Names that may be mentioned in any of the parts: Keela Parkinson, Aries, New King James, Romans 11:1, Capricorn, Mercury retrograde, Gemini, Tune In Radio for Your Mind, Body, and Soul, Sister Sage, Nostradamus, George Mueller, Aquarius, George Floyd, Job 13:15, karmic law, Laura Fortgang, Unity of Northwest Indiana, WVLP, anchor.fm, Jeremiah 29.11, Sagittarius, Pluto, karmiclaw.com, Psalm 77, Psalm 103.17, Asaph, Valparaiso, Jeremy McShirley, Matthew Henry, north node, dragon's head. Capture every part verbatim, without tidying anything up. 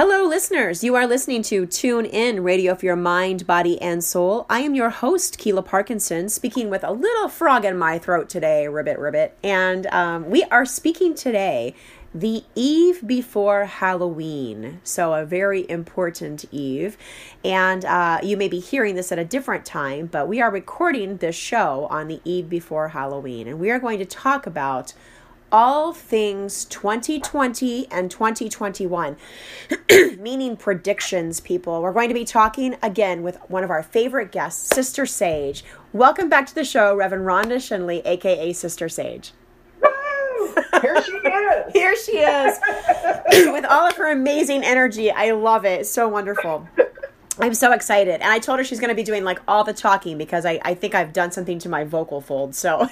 Hello, listeners. You are listening to Tune In Radio for Your Mind, Body, and Soul. I am your host, Keela Parkinson, speaking with a little frog in my throat today, ribbit, ribbit. And um, we are speaking today the eve before Halloween, so a very important eve. And uh, you may be hearing this at a different time, but we are recording this show on the eve before Halloween. And we are going to talk about all things twenty twenty and twenty twenty-one, meaning predictions, people. We're going to be talking again with one of our favorite guests, Sister Sage. Welcome back to the show, Reverend Rhonda Shunley, a k a. Sister Sage. Woo! Here she is. Here she is. With all of her amazing energy. I love it. It's so wonderful. I'm so excited. And I told her she's going to be doing like all the talking because I, I think I've done something to my vocal folds. So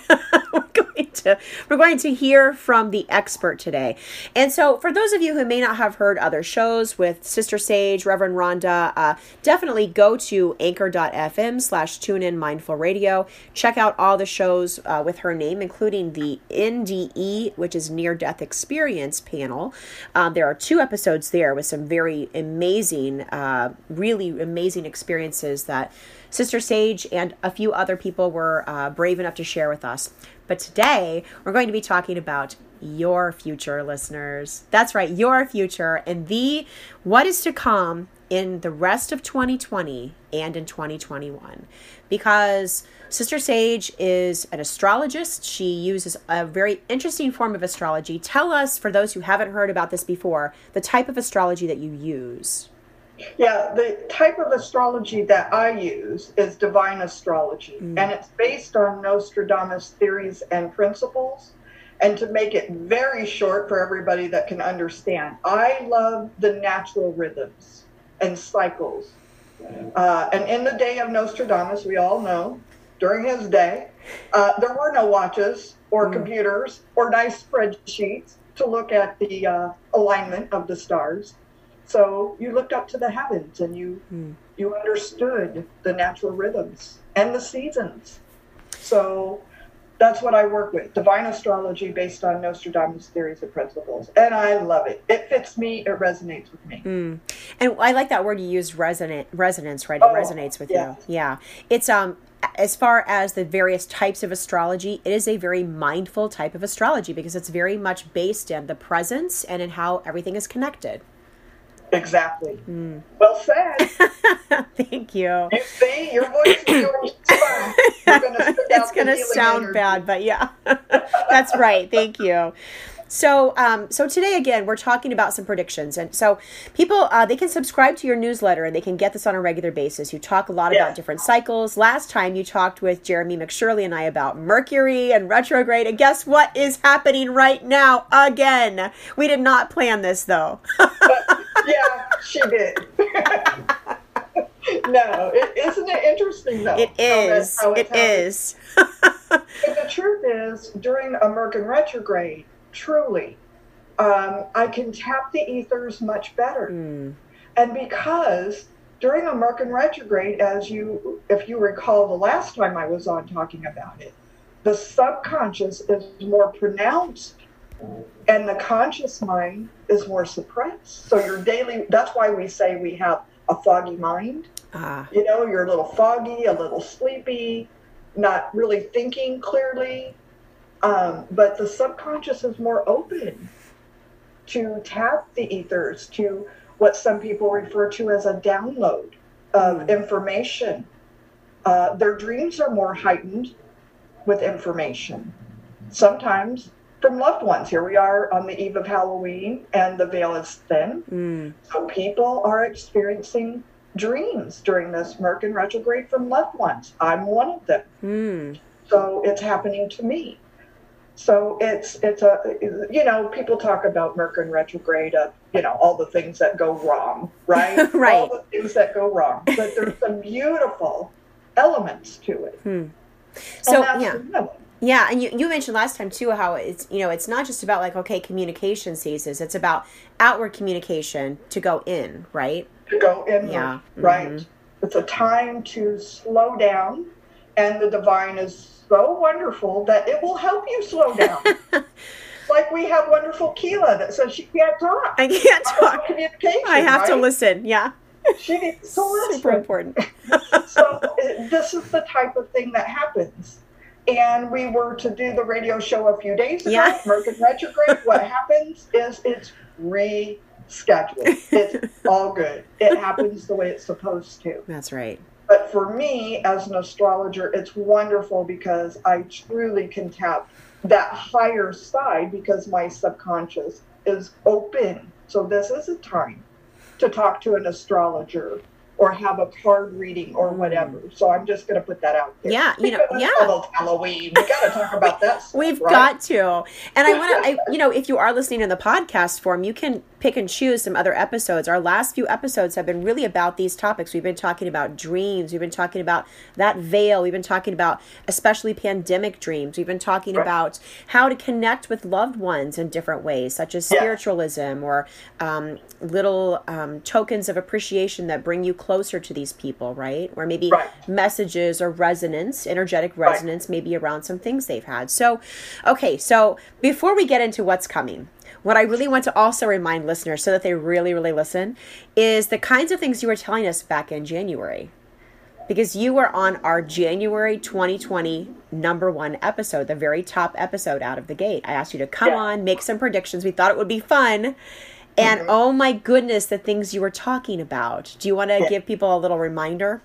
we're going to we're going to hear from the expert today. And so for those of you who may not have heard other shows with Sister Sage, Reverend Rhonda, uh, definitely go to anchor.fm slash tune in mindful radio. Check out all the shows uh, with her name, including the N D E, which is Near Death Experience panel. Um, there are two episodes there with some very amazing, uh, really amazing experiences that Sister Sage and a few other people were uh, brave enough to share with us. But today, we're going to be talking about your future, listeners. That's right, your future and the what is to come in the rest of twenty twenty and in twenty twenty-one. Because Sister Sage is an astrologist. She uses a very interesting form of astrology. Tell us, for those who haven't heard about this before, the type of astrology that you use. Yeah, the type of astrology that I use is divine astrology, mm. and it's based on Nostradamus theories and principles. And to make it very short for everybody that can understand, I love the natural rhythms and cycles. Mm. Uh, and in the day of Nostradamus, we all know, during his day, uh, there were no watches or mm. computers or nice spreadsheets to look at the uh, alignment of the stars. So you looked up to the heavens and you mm. you understood the natural rhythms and the seasons. So that's what I work with, divine astrology based on Nostradamus theories and principles. And I love it. It fits me. It resonates with me. Mm. And I like that word you used, resonant, resonance, right? It oh, resonates with yeah. you. Yeah. It's um. As far as the various types of astrology, it is a very mindful type of astrology because it's very much based in the presence and in how everything is connected. Exactly. Mm. Well said. Thank you. You see, your voice is going to It's going to sound bad, but yeah, that's right. Thank you. So, um, so today, again, we're talking about some predictions. And so people, uh, they can subscribe to your newsletter and they can get this on a regular basis. You talk a lot yeah. about different cycles. Last time you talked with Jeremy McShirley and I about Mercury and retrograde. And guess what is happening right now again? We did not plan this, though. But, yeah, she did. No, it, isn't it interesting, though? It is. How it is. But the truth is, during a Mercury retrograde, truly, um, I can tap the ethers much better. Mm. And because during a Mercury retrograde, as you, if you recall the last time I was on talking about it, the subconscious is more pronounced and the conscious mind is more suppressed. So your daily, that's why we say we have a foggy mind. Ah. You know, you're a little foggy, a little sleepy, not really thinking clearly. Um, but the subconscious is more open to tap the ethers, to what some people refer to as a download of mm. information. Uh, their dreams are more heightened with information, sometimes from loved ones. Here we are on the eve of Halloween, and the veil is thin. Mm. So people are experiencing dreams during this Mercury retrograde from loved ones. I'm one of them. Mm. So it's happening to me. So it's, it's a, you know, people talk about Mercury retrograde, uh, you know, all the things that go wrong, right? Right. All the things that go wrong. But there's some beautiful elements to it. Hmm. So, yeah. Yeah. And you, you mentioned last time too, how it's, you know, it's not just about like, okay, communication ceases. It's about outward communication to go in, right? To go inward, yeah. Right. Mm-hmm. It's a time to slow down, and the divine is so wonderful that it will help you slow down. Like we have wonderful Keela that says she can't talk. I can't talk. Communication. I have right? to listen. Yeah. She needs to listen. Super important. So this is the type of thing that happens. And we were to do the radio show a few days ago. Yeah. Mercury retrograde. What happens is it's rescheduled. It's all good. It happens the way it's supposed to. That's right. But for me, as an astrologer, it's wonderful because I truly can tap that higher side because my subconscious is open. So this is a time to talk to an astrologer or have a card reading or whatever. So I'm just going to put that out there. Yeah, you know, yeah. Halloween. We got to talk about that stuff, We've right? got to. And I want to, you know, if you are listening in the podcast form, you can pick and choose some other episodes. Our last few episodes have been really about these topics. We've been talking about dreams. We've been talking about that veil. We've been talking about especially pandemic dreams. We've been talking right. about how to connect with loved ones in different ways, such as yeah. spiritualism or um, little um, tokens of appreciation that bring you closer. closer to these people, right? Or maybe right. messages or resonance, energetic resonance, right. maybe around some things they've had. So, okay. So before we get into what's coming, what I really want to also remind listeners so that they really, really listen is the kinds of things you were telling us back in January, because you were on our January twenty twenty number one episode, the very top episode out of the gate. I asked you to come yeah. on, make some predictions. We thought it would be fun. And mm-hmm. oh my goodness, the things you were talking about. Do you want to yeah. give people a little reminder?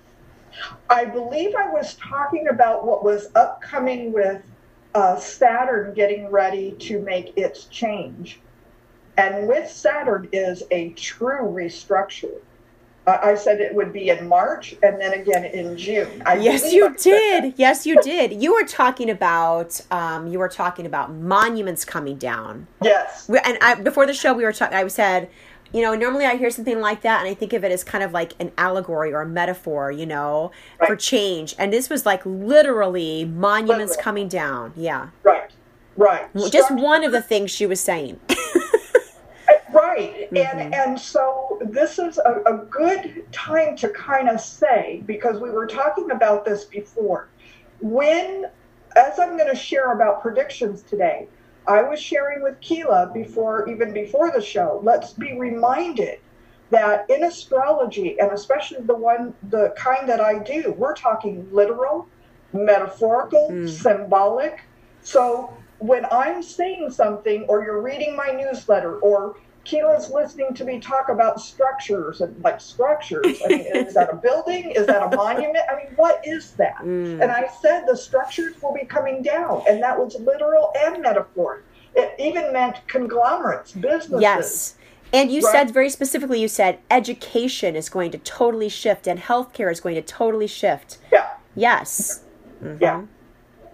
I believe I was talking about what was upcoming with uh, Saturn getting ready to make its change. And with Saturn is a true restructure. Uh, I said it would be in March and then again in June. I yes, you did. Yes, you did. You were talking about um, you were talking about monuments coming down. Yes. We, and I, before the show, we were talking. I said, you know, normally I hear something like that, and I think of it as kind of like an allegory or a metaphor, you know, right. for change. And this was like literally monuments literally. coming down. Yeah. Right. Right. Just Structure. one of the things she was saying. Right. Mm-hmm. And and so this is a, a good time to kind of say, because we were talking about this before, when, as I'm going to share about predictions today, I was sharing with Keela before, even before the show, let's be reminded that in astrology, and especially the one, the kind that I do, we're talking literal, metaphorical, mm. symbolic. So when I'm saying something, or you're reading my newsletter, or Keela's listening to me talk about structures and like structures. I mean, is that a building? Is that a monument? I mean, what is that? Mm. And I said the structures will be coming down, and that was literal and metaphoric. It even meant conglomerates, businesses. Yes. And you right? said very specifically, you said education is going to totally shift and healthcare is going to totally shift. Yeah. Yes. Mm-hmm. Yeah.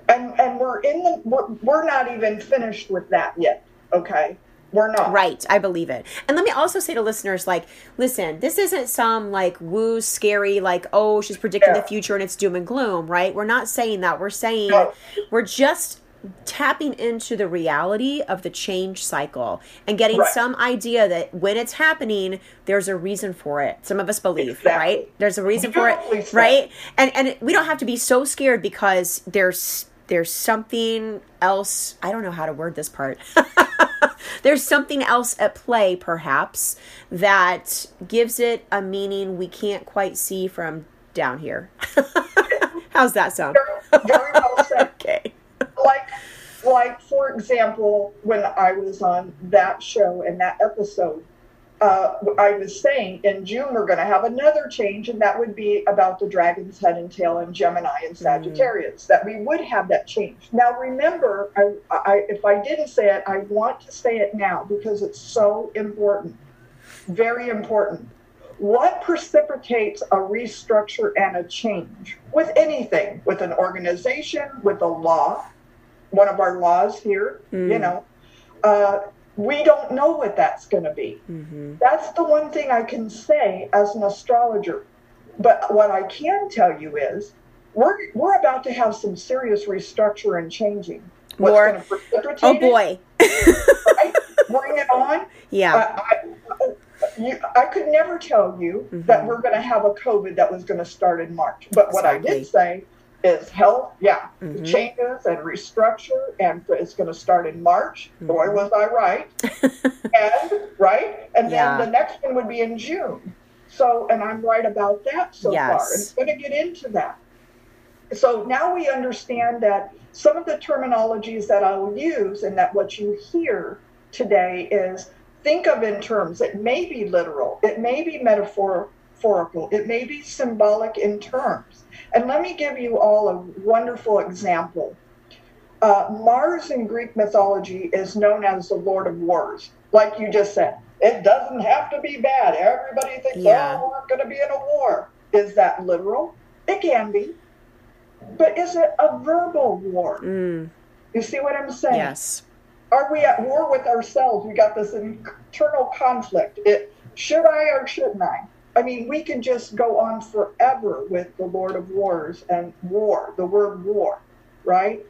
And and we're in the we're, we're not even finished with that yet. Okay. We're not. Right. I believe it. And let me also say to listeners, like, listen, this isn't some like woo scary, like, oh, she's predicting yeah. the future and it's doom and gloom. Right. We're not saying that. We're saying no. we're just tapping into the reality of the change cycle and getting right. some idea that when it's happening, there's a reason for it. Some of us believe, exactly. right? There's a reason Beautifully for it. So. Right. And, and it, we don't have to be so scared because there's there's something else. I don't know how to word this part. There's something else at play, perhaps, that gives it a meaning we can't quite see from down here. How's that sound? Very, very well said. Okay. Like, like for example, when I was on that show and that episode, uh, I was saying in June we're going to have another change, and that would be about the dragon's head and tail in Gemini and Sagittarius, mm. that we would have that change. Now, remember, I, I, if I didn't say it, I want to say it now because it's so important, very important. What precipitates a restructure and a change with anything, with an organization, with a law, one of our laws here, mm. you know, uh, we don't know what that's going to be. Mm-hmm. That's the one thing I can say as an astrologer. But what I can tell you is we're we're about to have some serious restructure and changing. What's More. Going to precipitate oh, boy. Right? Bring it on. Yeah. Uh, I, you, I could never tell you mm-hmm. that we're going to have a COVID that was going to start in March. But what exactly. I did say is health. Yeah, mm-hmm. Changes and restructure, and it's going to start in March. Mm-hmm. Boy, was I right. and right, and yeah. then the next one would be in June. So, and I'm right about that so yes. far. And it's going to get into that. So now we understand that some of the terminologies that I'll use and that what you hear today is think of in terms. It may be literal. It may be metaphorical. It may be symbolic in terms. And let me give you all a wonderful example. Uh, Mars in Greek mythology is known as the Lord of Wars, like you just said. It doesn't have to be bad. Everybody thinks, yeah. oh, we're going to be in a war. Is that literal? It can be. But is it a verbal war? Mm. You see what I'm saying? Yes. Are we at war with ourselves? We got this internal conflict. It, should I or shouldn't I? I mean, we can just go on forever with the Lord of Wars and war, the word war, right?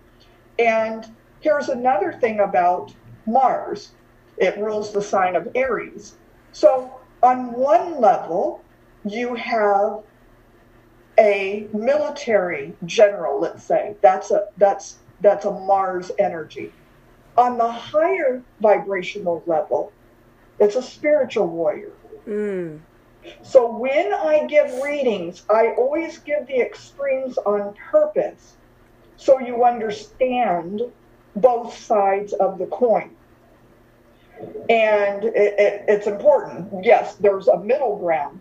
And here's another thing about Mars. It rules the sign of Aries. So on one level, you have a military general, let's say. That's a that's that's a Mars energy. On the higher vibrational level, it's a spiritual warrior. Mm. So when I give readings, I always give the extremes on purpose, so you understand both sides of the coin. And it, it, it's important. Yes, there's a middle ground.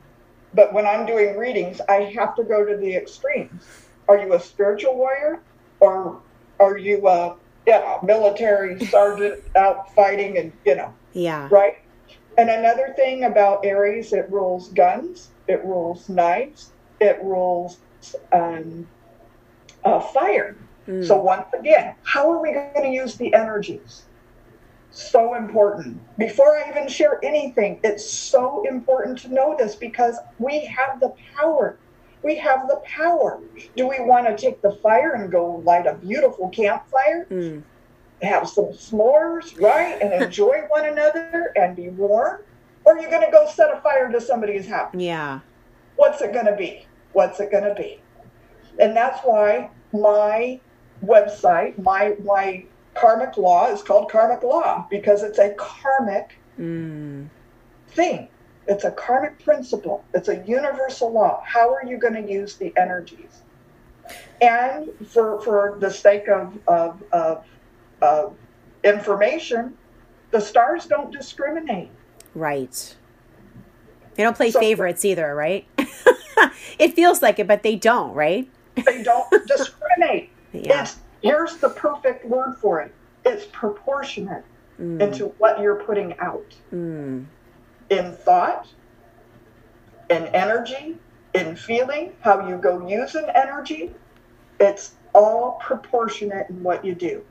But when I'm doing readings, I have to go to the extremes. Are you a spiritual warrior? Or are you a yeah, military sergeant out fighting and, you know, yeah, right? And another thing about Aries, it rules guns. It rules knives. It rules um, uh, fire. Mm. So once again, how are we going to use the energies? So important. Before I even share anything, it's so important to know this, because we have the power. We have the power. Do we want to take the fire and go light a beautiful campfire, mm. have some s'mores, right, and enjoy one another and be warm? Or are you going to go set a fire to somebody's house? Yeah. What's it going to be? What's it going to be? And that's why my website, my my Karmic Law is called Karmic Law, because it's a karmic mm. thing. It's a karmic principle. It's a universal law. How are you going to use the energies? And for for the sake of, of, of, of information, the stars don't discriminate. Right. They don't play so, favorites either, right? It feels like it, but they don't, right? They don't discriminate. Yeah. It's Here's the perfect word for it. It's proportionate mm. into what you're putting out mm. in thought, in energy, in feeling, how you go using energy. It's all proportionate in what you do.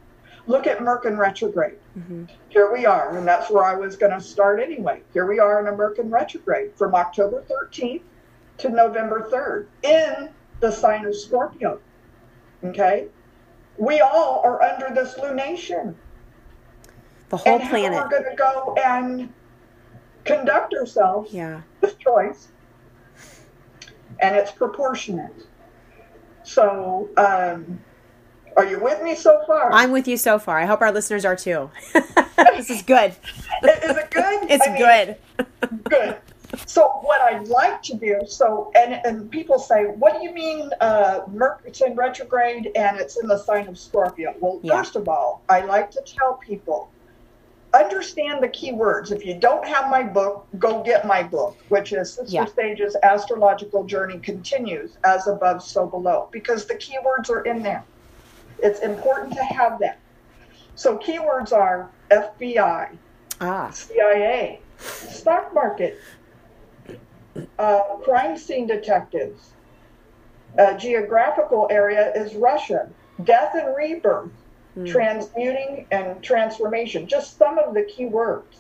Look at Mercury retrograde. Mm-hmm. Here we are, and that's where I was going to start anyway. Here we are in a Mercury retrograde from October thirteenth to November third in the sign of Scorpio. Okay? We all are under this lunation. The whole and planet. We're going to go and conduct ourselves yeah. with choice. And it's proportionate. So, um, are you with me so far? I'm with you so far. I hope our listeners are too. This is good. Is it good? It's I mean, good. Good. So what I'd like to do, so and, and people say, what do you mean uh, Mercury's in retrograde and it's in the sign of Scorpio? Well, yeah. first of all, I like to tell people, understand the key words. If you don't have my book, go get my book, which is Sister yeah. Sage's Astrological Journey Continues, As Above, So Below, because the key words are in there. It's important to have that. So keywords are F B I, ah. C I A, stock market, Uh, crime scene detectives. Uh, geographical area is Russia. Death and rebirth, mm. transmuting and transformation. Just some of the key words.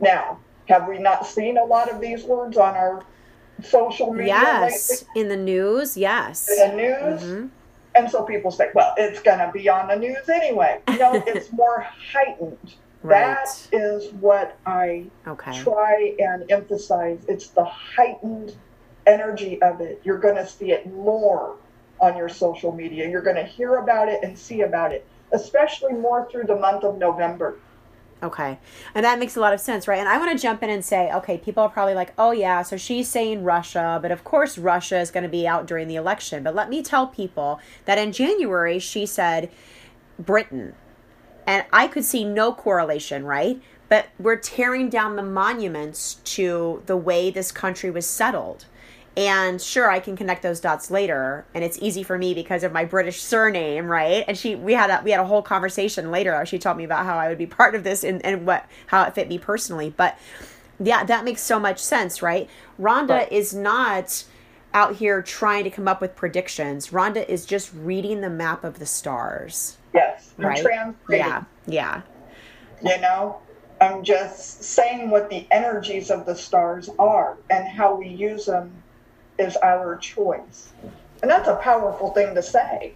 Now, have we not seen a lot of these words on our social media? Yes, lately? In the news. Yes, in the news. Mm-hmm. And so people say, "Well, it's going to be on the news anyway." No, it's more heightened. Right. That is what I okay. try and emphasize. It's the heightened energy of it. You're going to see it more on your social media. You're going to hear about it and see about it, especially more through the month of November. Okay. And that makes a lot of sense, right? And I want to jump in and say, okay, people are probably like, oh yeah, so she's saying Russia, but of course Russia is going to be out during the election. But let me tell people that in January, she said Britain. And I could see no correlation, right? But we're tearing down the monuments to the way this country was settled. And sure, I can connect those dots later, and it's easy for me because of my British surname, right? And she, we had a, we had a whole conversation later. She told me about how I would be part of this and, and what how it fit me personally. But yeah, that makes so much sense, right? Rhonda right. is not out here trying to come up with predictions. Rhonda is just reading the map of the stars. Yes, I'm right? translating. Yeah, yeah. You know. I'm just saying what the energies of the stars are, and how we use them is our choice. And that's a powerful thing to say.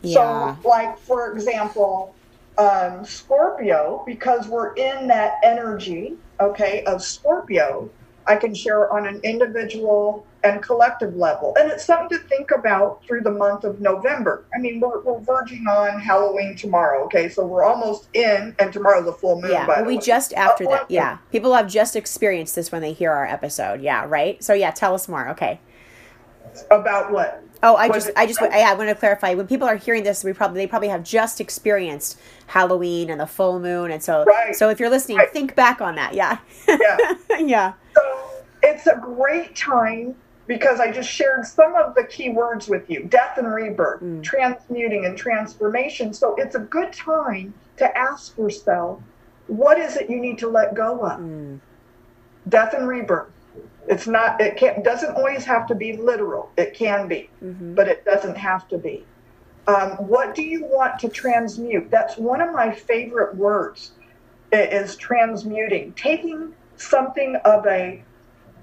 Yeah. So, like, for example, um, Scorpio, because we're in that energy, okay, of Scorpio, I can share on an individual and collective level. And it's something to think about through the month of November. I mean, we're, we're verging on Halloween tomorrow, okay? So we're almost in, and tomorrow's a full moon, yeah, by the way. Yeah, we just after uh, that, yeah. People have just experienced this when they hear our episode, yeah, right? So yeah, tell us more, okay. About what? Oh, I just, I just, I want to clarify. When people are hearing this, we probably, they probably have just experienced Halloween and the full moon, and so, right. so if you're listening, right. think back on that. Yeah, yeah, yeah. So it's a great time because I just shared some of the key words with you: death and rebirth, mm. transmuting and transformation. So it's a good time to ask yourself, what is it you need to let go of? Mm. Death and rebirth. It's not, it can't, doesn't always have to be literal. It can be, mm-hmm. but it doesn't have to be. Um, what do you want to transmute? That's one of my favorite words, is transmuting, taking something of a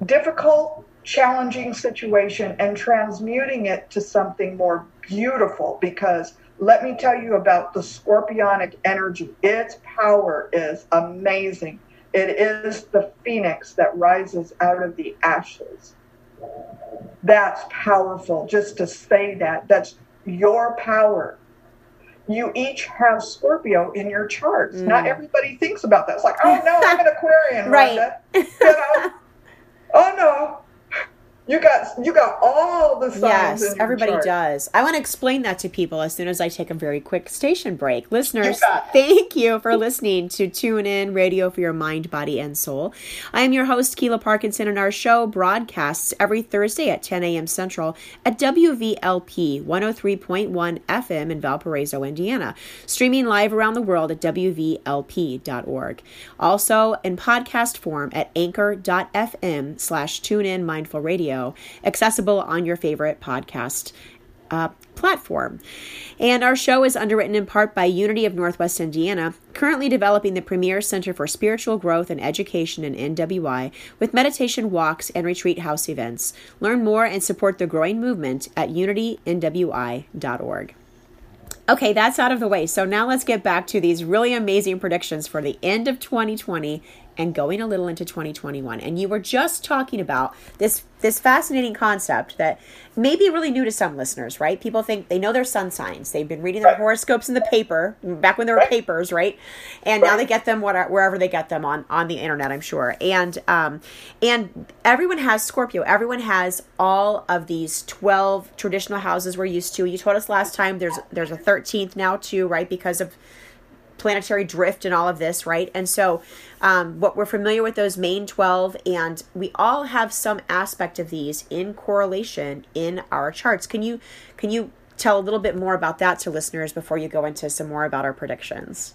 difficult, challenging situation and transmuting it to something more beautiful. Because let me tell you about the scorpionic energy. Its power is amazing. It is the phoenix that rises out of the ashes. That's powerful, just to say that. That's your power. You each have Scorpio in your charts. Mm. Not everybody thinks about that. It's like, oh, no, I'm an Aquarian, right? You know? Oh, no. You got you got all the signs. Yes, in your everybody chart. Does. I want to explain that to people as soon as I take a very quick station break. Listeners, you thank you for listening to Tune In Radio for Your Mind, Body, and Soul. I am your host, Keela Parkinson, and our show broadcasts every Thursday at ten a.m. Central at W V L P one oh three point one F M in Valparaiso, Indiana, streaming live around the world at W V L P dot org. Also in podcast form at anchor dot f m slash tune in mindful radio. Accessible on your favorite podcast uh, platform. And our show is underwritten in part by Unity of Northwest Indiana, currently developing the premier center for spiritual growth and education in N W I with meditation walks and retreat house events. Learn more and support the growing movement at unity n w i dot org. Okay, that's out of the way. So now let's get back to these really amazing predictions for the end of twenty twenty and going a little into twenty twenty-one. And you were just talking about this this fascinating concept that may be really new to some listeners, right? People think they know their sun signs. They've been reading their right. horoscopes in the paper, back when there were right. papers, right? And right. now they get them wherever they get them on, on the internet, I'm sure. And um, and everyone has Scorpio. Everyone has all of these twelve traditional houses we're used to. You told us last time there's there's a thirteenth now too, right? Because of planetary drift and all of this, right? And so um, what we're familiar with, those main twelve, and we all have some aspect of these in correlation in our charts. Can you can you tell a little bit more about that to listeners before you go into some more about our predictions?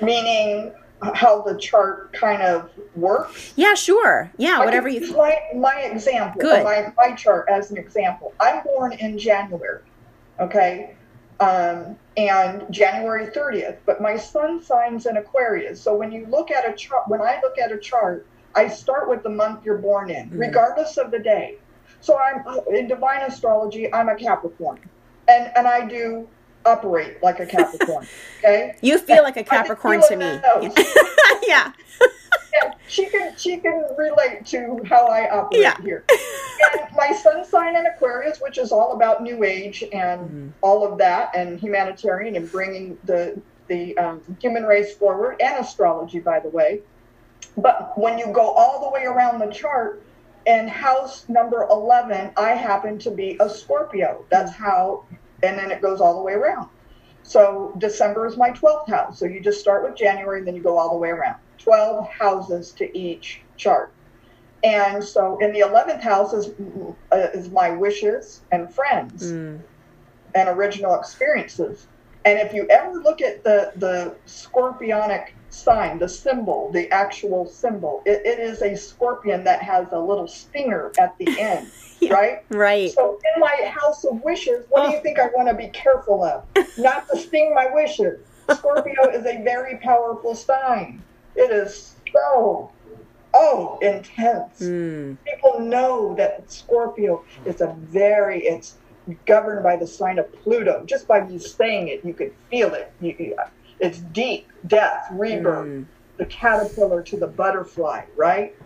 Meaning how the chart kind of works? Yeah, sure. Yeah, I whatever you... My, my example, Good. My, my chart as an example. I'm born in January, okay? Um, and January thirtieth, but my sun sign's in Aquarius. So when you look at a chart, when I look at a chart, I start with the month you're born in, mm-hmm. regardless of the day. So I'm in Divine Astrology, I'm a Capricorn, and, and I do operate like a Capricorn. Okay, you feel like a Capricorn to me. Yeah. Yeah, she can she can relate to how I operate yeah. here. And my sun sign in Aquarius, which is all about New Age and mm-hmm. all of that, and humanitarian and bringing the the um, human race forward, and astrology, by the way. But when you go all the way around the chart, in house number eleven, I happen to be a Scorpio. That's how, and then it goes all the way around. So December is my twelfth house. So you just start with January, and then you go all the way around. twelve houses to each chart. And so in the eleventh house is, uh, is my wishes and friends mm. and original experiences. And if you ever look at the, the scorpionic sign, the symbol, the actual symbol, it, it is a scorpion that has a little stinger at the end, yeah, right? Right. So in my house of wishes, what oh. do you think I want to be careful of? Not to sting my wishes. Scorpio is a very powerful sign. It is so, oh, intense. Mm. People know that Scorpio is a very, it's governed by the sign of Pluto. Just by you saying it, you could feel it. You, you, it's deep, death, rebirth, mm. the caterpillar to the butterfly, right?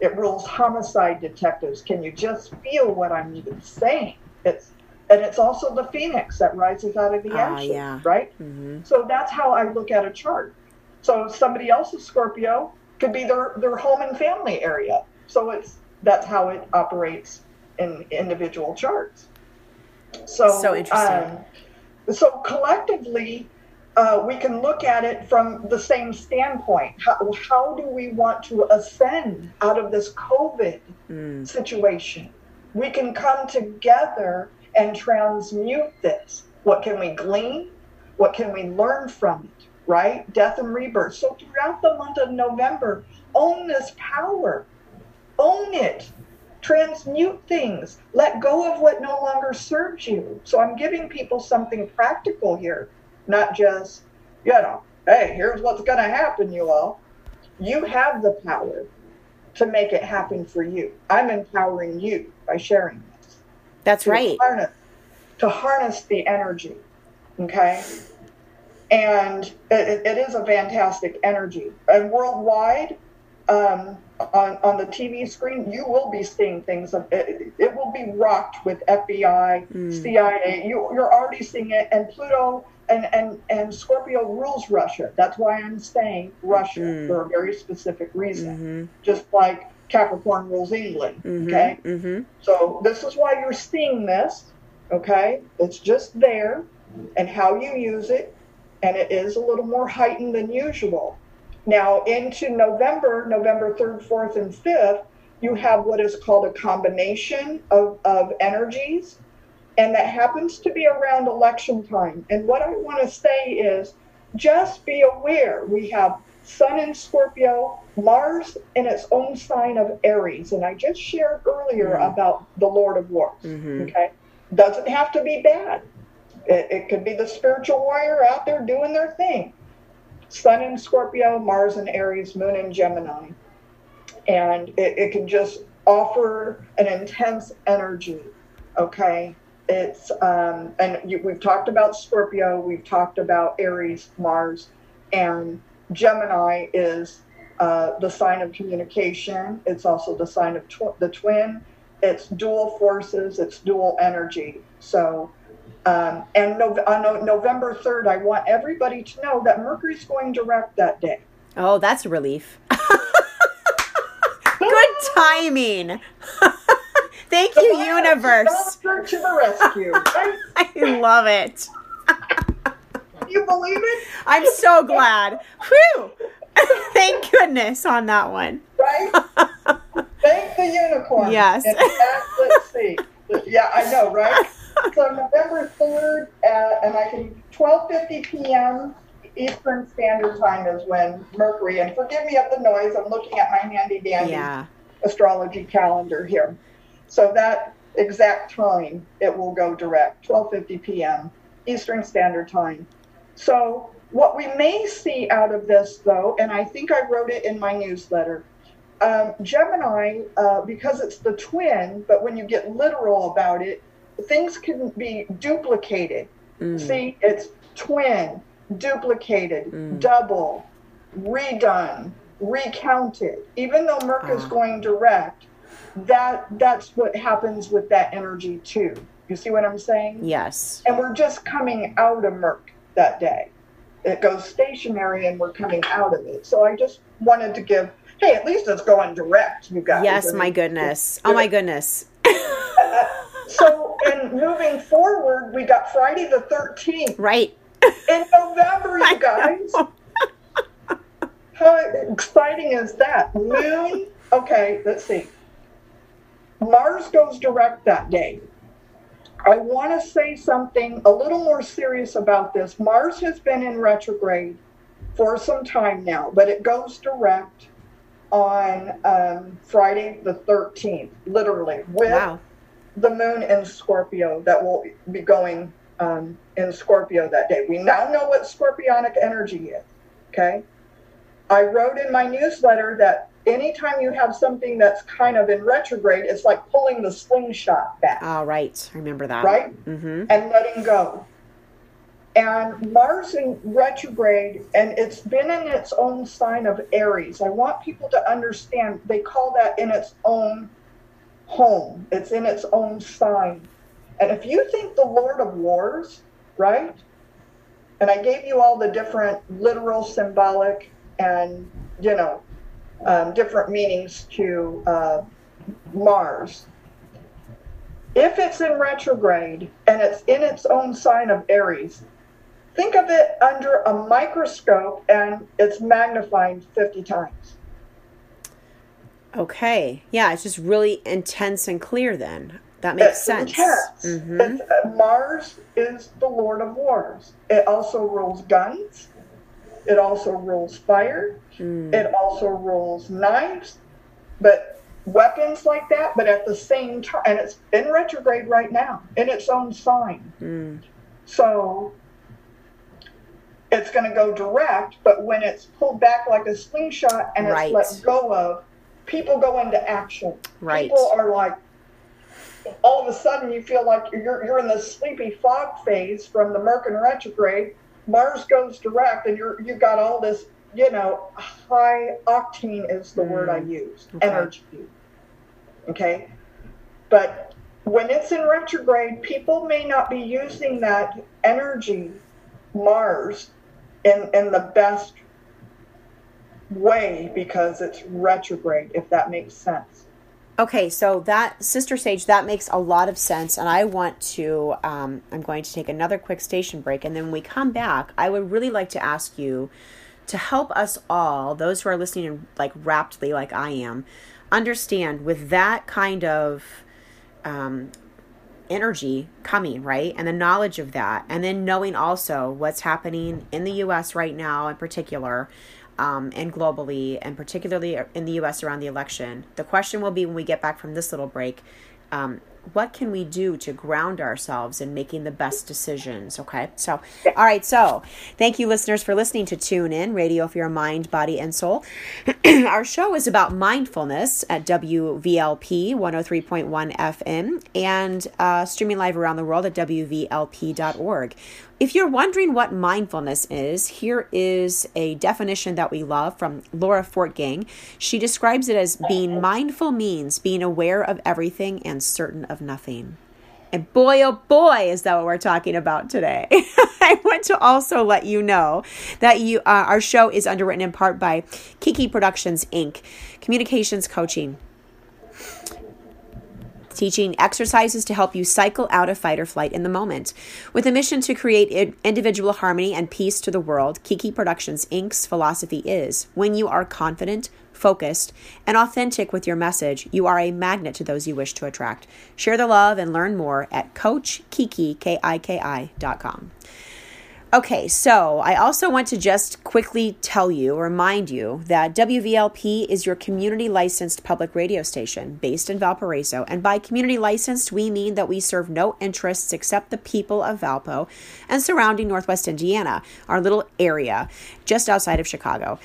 It rules homicide detectives. Can you just feel what I'm even saying? It's And it's also the phoenix that rises out of the ashes, uh, yeah. right? Mm-hmm. So that's how I look at a chart. So somebody else's Scorpio could be their, their home and family area. So it's that's how it operates in individual charts. So, so interesting. Um, so collectively, uh, we can look at it from the same standpoint. How, how do we want to ascend out of this COVID mm. situation? We can come together and transmute this. What can we glean? What can we learn from it? Right? Death and rebirth. So throughout the month of November, own this power. Own it. Transmute things. Let go of what no longer serves you. So I'm giving people something practical here, not just, you know, hey, here's what's going to happen, you all. You have the power to make it happen for you. I'm empowering you by sharing this. That's right. Harness, to harness the energy. Okay? And it, it is a fantastic energy. And worldwide, um, on, on the T V screen, you will be seeing things. Of, it, it will be rocked with F B I, mm. C I A. You, you're already seeing it. And Pluto and, and, and Scorpio rules Russia. That's why I'm saying Russia mm. for a very specific reason. Mm-hmm. Just like Capricorn rules England. Mm-hmm. Okay? Mm-hmm. So this is why you're seeing this. Okay? It's just there and how you use it. And it is a little more heightened than usual. Now into November, November third, fourth, and fifth, you have what is called a combination of, of energies. And that happens to be around election time. And what I want to say is just be aware. We have Sun in Scorpio, Mars in its own sign of Aries. And I just shared earlier mm-hmm. about the Lord of Wars. Mm-hmm. Okay, doesn't have to be bad. It, it could be the spiritual warrior out there doing their thing. Sun in Scorpio, Mars in Aries, Moon in Gemini. And it, it can just offer an intense energy, okay? It's, um, and you, we've talked about Scorpio, we've talked about Aries, Mars, and Gemini is uh, the sign of communication. It's also the sign of tw- the twin. It's dual forces, it's dual energy. So, Um, and no, on November third, I want everybody to know that Mercury's going direct that day. Oh, that's a relief. Good timing. Thank the you, universe. To the rescue. Right? I love it. You believe it? I'm so glad. Whew. Thank goodness on that one. Right? Thank the unicorn. Yes. In fact, let's see. Yeah, I know, right? So November third, uh, and I can twelve fifty p.m. Eastern Standard Time is when Mercury, and forgive me of the noise, I'm looking at my handy dandy yeah. astrology calendar here. So that exact time, it will go direct, twelve fifty p.m. Eastern Standard Time. So what we may see out of this, though, and I think I wrote it in my newsletter, um, Gemini, uh, because it's the twin, but when you get literal about it, things can be duplicated. Mm. See, it's twin, duplicated, mm. double, redone, recounted. Even though Merc is uh. going direct, that that's what happens with that energy too. You see what I'm saying? Yes. And we're just coming out of Merc that day. It goes stationary and we're coming out of it. So I just wanted to give, hey, at least it's going direct, you guys. Yes, and my goodness. Oh, my goodness. uh, so, and moving forward, we got Friday the thirteenth. Right. In November, you guys. How exciting is that? Moon, okay, let's see. Mars goes direct that day. I want to say something a little more serious about this. Mars has been in retrograde for some time now, but it goes direct on um, Friday the thirteenth, literally, with wow. the moon in Scorpio that will be going um, in Scorpio that day. We now know what scorpionic energy is, okay? I wrote in my newsletter that anytime you have something that's kind of in retrograde, it's like pulling the slingshot back. Oh, right. I remember that. Right? Mm-hmm. And letting go. And Mars in retrograde, and it's been in its own sign of Aries. I want people to understand they call that in its own home. It's in its own sign. And if you think the Lord of Wars, right? And I gave you all the different literal, symbolic, and, you know, Um, different meanings to uh, Mars. If it's in retrograde and it's in its own sign of Aries, think of it under a microscope and it's magnified fifty times. Okay. Yeah, it's just really intense and clear then. That makes it's sense. Intense. Mm-hmm. It's uh, Mars is the Lord of Wars. It also rules guns. It also rules fire. Mm. It also rules knives, but weapons like that. But at the same time, and it's in retrograde right now in its own sign. Mm. So it's going to go direct, but when it's pulled back like a slingshot and right. it's let go of, people go into action. Right. People are like, all of a sudden you feel like you're you're in the sleepy fog phase from the Mercury retrograde. Mars goes direct, and you're you've got all this, you know, high octane is the mm. word I use, okay. energy. Okay, but when it's in retrograde, people may not be using that energy, Mars, in in the best way because it's retrograde. If that makes sense. Okay, so that, Sister Sage, that makes a lot of sense, and I want to, um, I'm going to take another quick station break, and then when we come back, I would really like to ask you to help us all, those who are listening like raptly like I am, understand with that kind of um, energy coming, right, and the knowledge of that, and then knowing also what's happening in the U S right now in particular, Um, and globally, and particularly in the U S around the election. The question will be when we get back from this little break, um, what can we do to ground ourselves in making the best decisions, okay? So, all right, so thank you, listeners, for listening to Tune In Radio for Your Mind, Body, and Soul. Our show is about mindfulness at W V L P one oh three point one F M and uh, streaming live around the world at W V L P dot org. If you're wondering what mindfulness is, here is a definition that we love from Laura Fortgang. She describes it as being mindful means being aware of everything and certain of nothing. And boy, oh boy, is that what we're talking about today. I want to also let you know that you uh, our show is underwritten in part by Kiki Productions, Incorporated, communications coaching, teaching exercises to help you cycle out of fight or flight in the moment. With a mission to create individual harmony and peace to the world, Kiki Productions, Incorporated's philosophy is, when you are confident, focused, and authentic with your message, you are a magnet to those you wish to attract. Share the love and learn more at coach kiki dot com. Okay, so I also want to just quickly tell you, remind you, that W V L P is your community-licensed public radio station based in Valparaiso. And by community-licensed, we mean that we serve no interests except the people of Valpo and surrounding Northwest Indiana, our little area just outside of Chicago.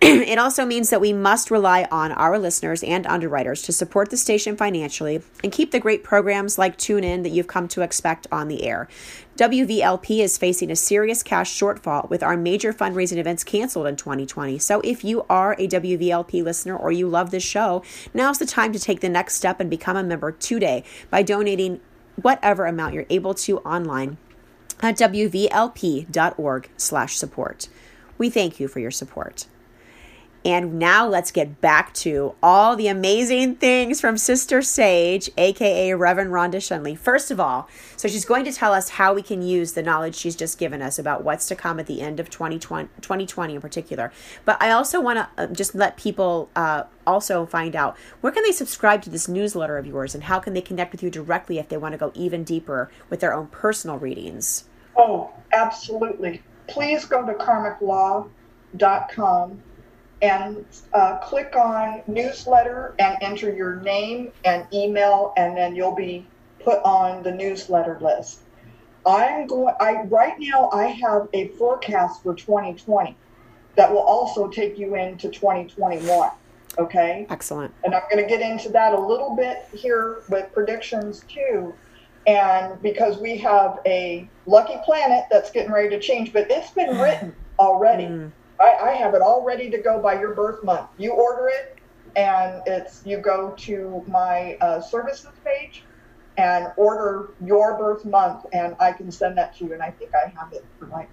It also means that we must rely on our listeners and underwriters to support the station financially and keep the great programs like Tune In that you've come to expect on the air. W V L P is facing a serious cash shortfall with our major fundraising events canceled in twenty twenty. So if you are a W V L P listener or you love this show, now's the time to take the next step and become a member today by donating whatever amount you're able to online at W V L P dot org slash support. We thank you for your support. And now let's get back to all the amazing things from Sister Sage, a k a. Reverend Rhonda Shunley. First of all, so she's going to tell us how we can use the knowledge she's just given us about what's to come at the end of twenty twenty, twenty twenty in particular. But I also want to just let people uh, also find out, where can they subscribe to this newsletter of yours, and how can they connect with you directly if they want to go even deeper with their own personal readings? Oh, absolutely. Please go to karmic law dot com. And uh, click on newsletter and enter your name and email, and then you'll be put on the newsletter list. I'm going. I right now I have a forecast for twenty twenty that will also take you into twenty twenty-one. Okay. Excellent. And I'm going to get into that a little bit here with predictions too, and because we have a lucky planet that's getting ready to change, but it's been written already. Mm. I, I have it all ready to go by your birth month. You order it, and it's you go to my uh, services page and order your birth month, and I can send that to you. And I think I have it for like,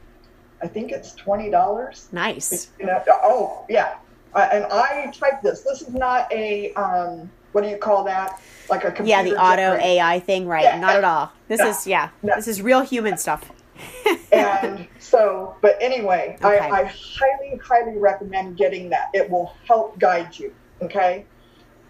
I think it's twenty dollars. Nice. You know, oh, yeah. Uh, and I type this. This is not a, um, what do you call that? Like a computer. Yeah, the auto different. A I thing, right? Yeah. Not at all. This no. is, yeah, no. This is real human stuff. And so, but anyway, okay. I, I highly, highly recommend getting that. It will help guide you, okay?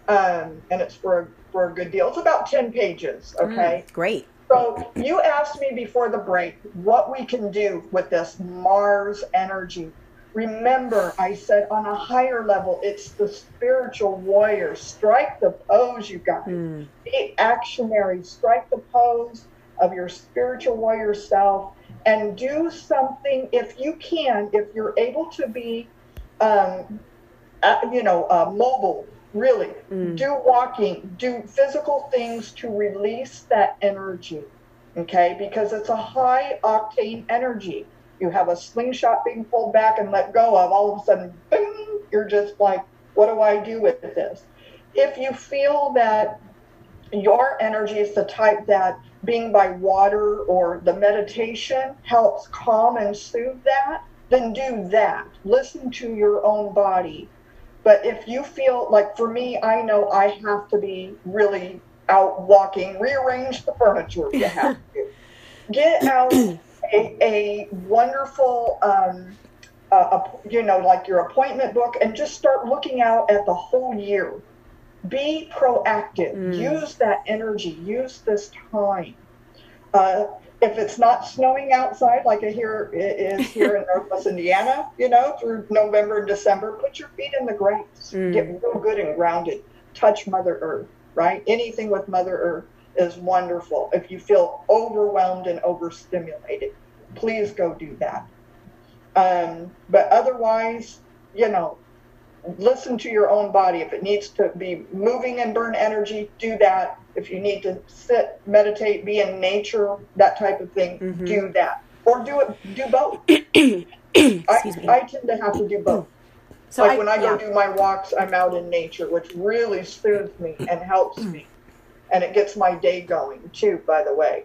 Um, and it's for a, for a good deal. It's about ten pages, okay? Mm, great. So you asked me before the break what we can do with this Mars energy. Remember, I said on a higher level, it's the spiritual warrior. Strike the pose, you guys. Mm. Be actionary. Strike the pose of your spiritual warrior self, and do something if you can, if you're able to be, um, uh, you know, uh, mobile, really. Mm. Do walking, do physical things to release that energy, okay? Because it's a high-octane energy. You have a slingshot being pulled back and let go of, all of a sudden, boom, you're just like, what do I do with this? If you feel that your energy is the type that being by water or the meditation helps calm and soothe that, then do that. Listen to your own body. But if you feel like, for me, I know I have to be really out walking, rearrange the furniture if you have to. Get out a, a wonderful, um, uh, a, you know, like your appointment book, and just start looking out at the whole year. Be proactive. Mm. Use that energy. Use this time. Uh, if it's not snowing outside, like I hear it is here in Northwest Indiana, you know, through November and December, put your feet in the grass. Mm. Get real good and grounded. Touch Mother Earth, right? Anything with Mother Earth is wonderful. If you feel overwhelmed and overstimulated, please go do that. Um, but otherwise, you know, listen to your own body. If it needs to be moving and burn energy, do that. If you need to sit, meditate, be in nature, that type of thing, mm-hmm. do that. Or do it. Do both. Excuse I, me. I tend to have to do both. So like I, when I go yeah. do my walks, I'm out in nature, which really soothes me and helps me. And it gets my day going, too, by the way.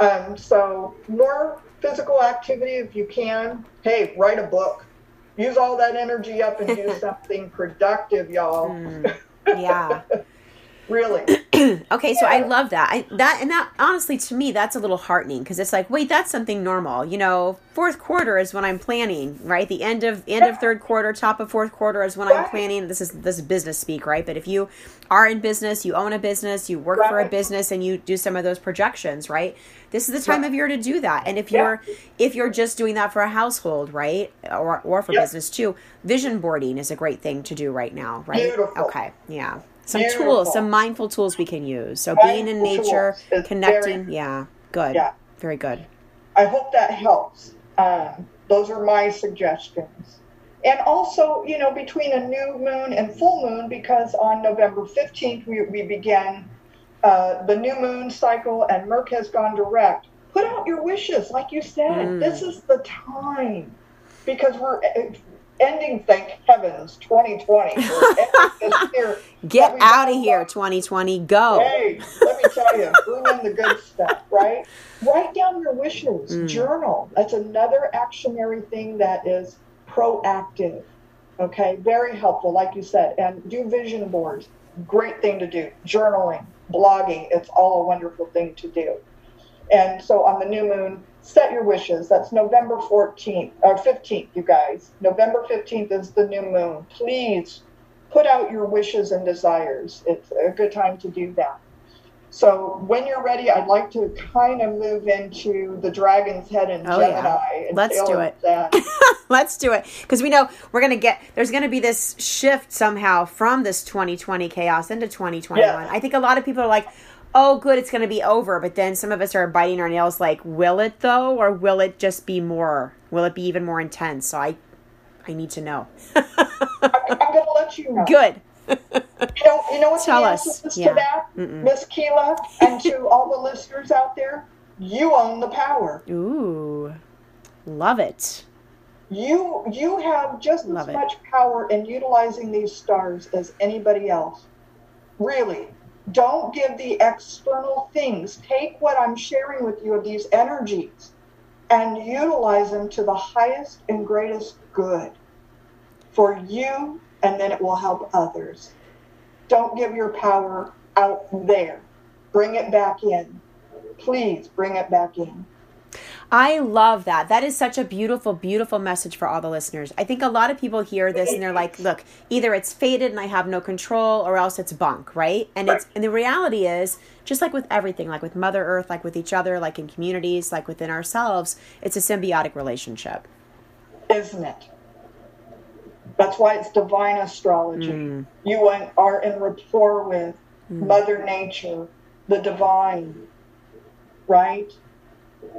Um, so more physical activity if you can. Hey, write a book. Use all that energy up and do something productive, y'all. Mm, yeah. Really. Okay, yeah. So I love that. I, that and that, honestly, to me, that's a little heartening, because it's like, wait, that's something normal. You know, fourth quarter is when I'm planning, right? The end of end of third quarter, top of fourth quarter is when right. I'm planning. This is this is business speak, right? But if you are in business, you own a business, you work right. for a business, and you do some of those projections, right? This is the time yeah. of year to do that. And if you're yeah. if you're just doing that for a household, right, or or for yeah. business too, vision boarding is a great thing to do right now, right? Beautiful. Okay, yeah. Some Beautiful. tools, some mindful tools we can use. So mindful being in nature, connecting. Very, yeah, good. Yeah. Very good. I hope that helps. Um, those are my suggestions. And also, you know, between a new moon and full moon, because on November fifteenth, we, we begin uh, the new moon cycle, and Merc has gone direct. put out your wishes, like you said. Mm. This is the time, because we're ending, thank heavens, twenty twenty. We're ending this year. Get out of here, twenty twenty. Go. Hey, let me tell you, bring in the good stuff, right? Write down your wishes. Mm. Journal. That's another actionary thing that is proactive. Okay, very helpful, like you said. And do vision boards. Great thing to do. Journaling, blogging, it's all a wonderful thing to do. And so on the new moon, set your wishes. That's November fourteenth or fifteenth, you guys. November fifteenth is the new moon. Please put out your wishes and desires. It's a good time to do that. So when you're ready, I'd like to kind of move into the dragon's head and oh, Gemini. Yeah. And Let's, do that. Let's do it. Let's do it. Because we know we're going to get, there's going to be this shift somehow from this twenty twenty chaos into twenty twenty-one. Yeah. I think a lot of people are like, oh, good, it's going to be over. But then some of us are biting our nails like, will it though? Or will it just be more? Will it be even more intense? So I, I need to know. I'm, I'm going to let you know. Good. You know, you know what Tell the answer us. is yeah. to that, Miss Keela, and to all the listeners out there? You own the power. Ooh, love it. You you have just love as much it. power in utilizing these stars as anybody else. Really, don't give the external things. Take what I'm sharing with you of these energies and utilize them to the highest and greatest good for you. And then it will help others. Don't give your power out there. Bring it back in. Please bring it back in. I love that. That is such a beautiful, beautiful message for all the listeners. I think a lot of people hear this and they're like, look, either it's fated and I have no control or else it's bunk, right? And right. it's and the reality is, just like with everything, like with Mother Earth, like with each other, like in communities, like within ourselves, it's a symbiotic relationship. Isn't it? That's why it's divine astrology. Mm. You are in rapport with mm. Mother Nature, the divine, right?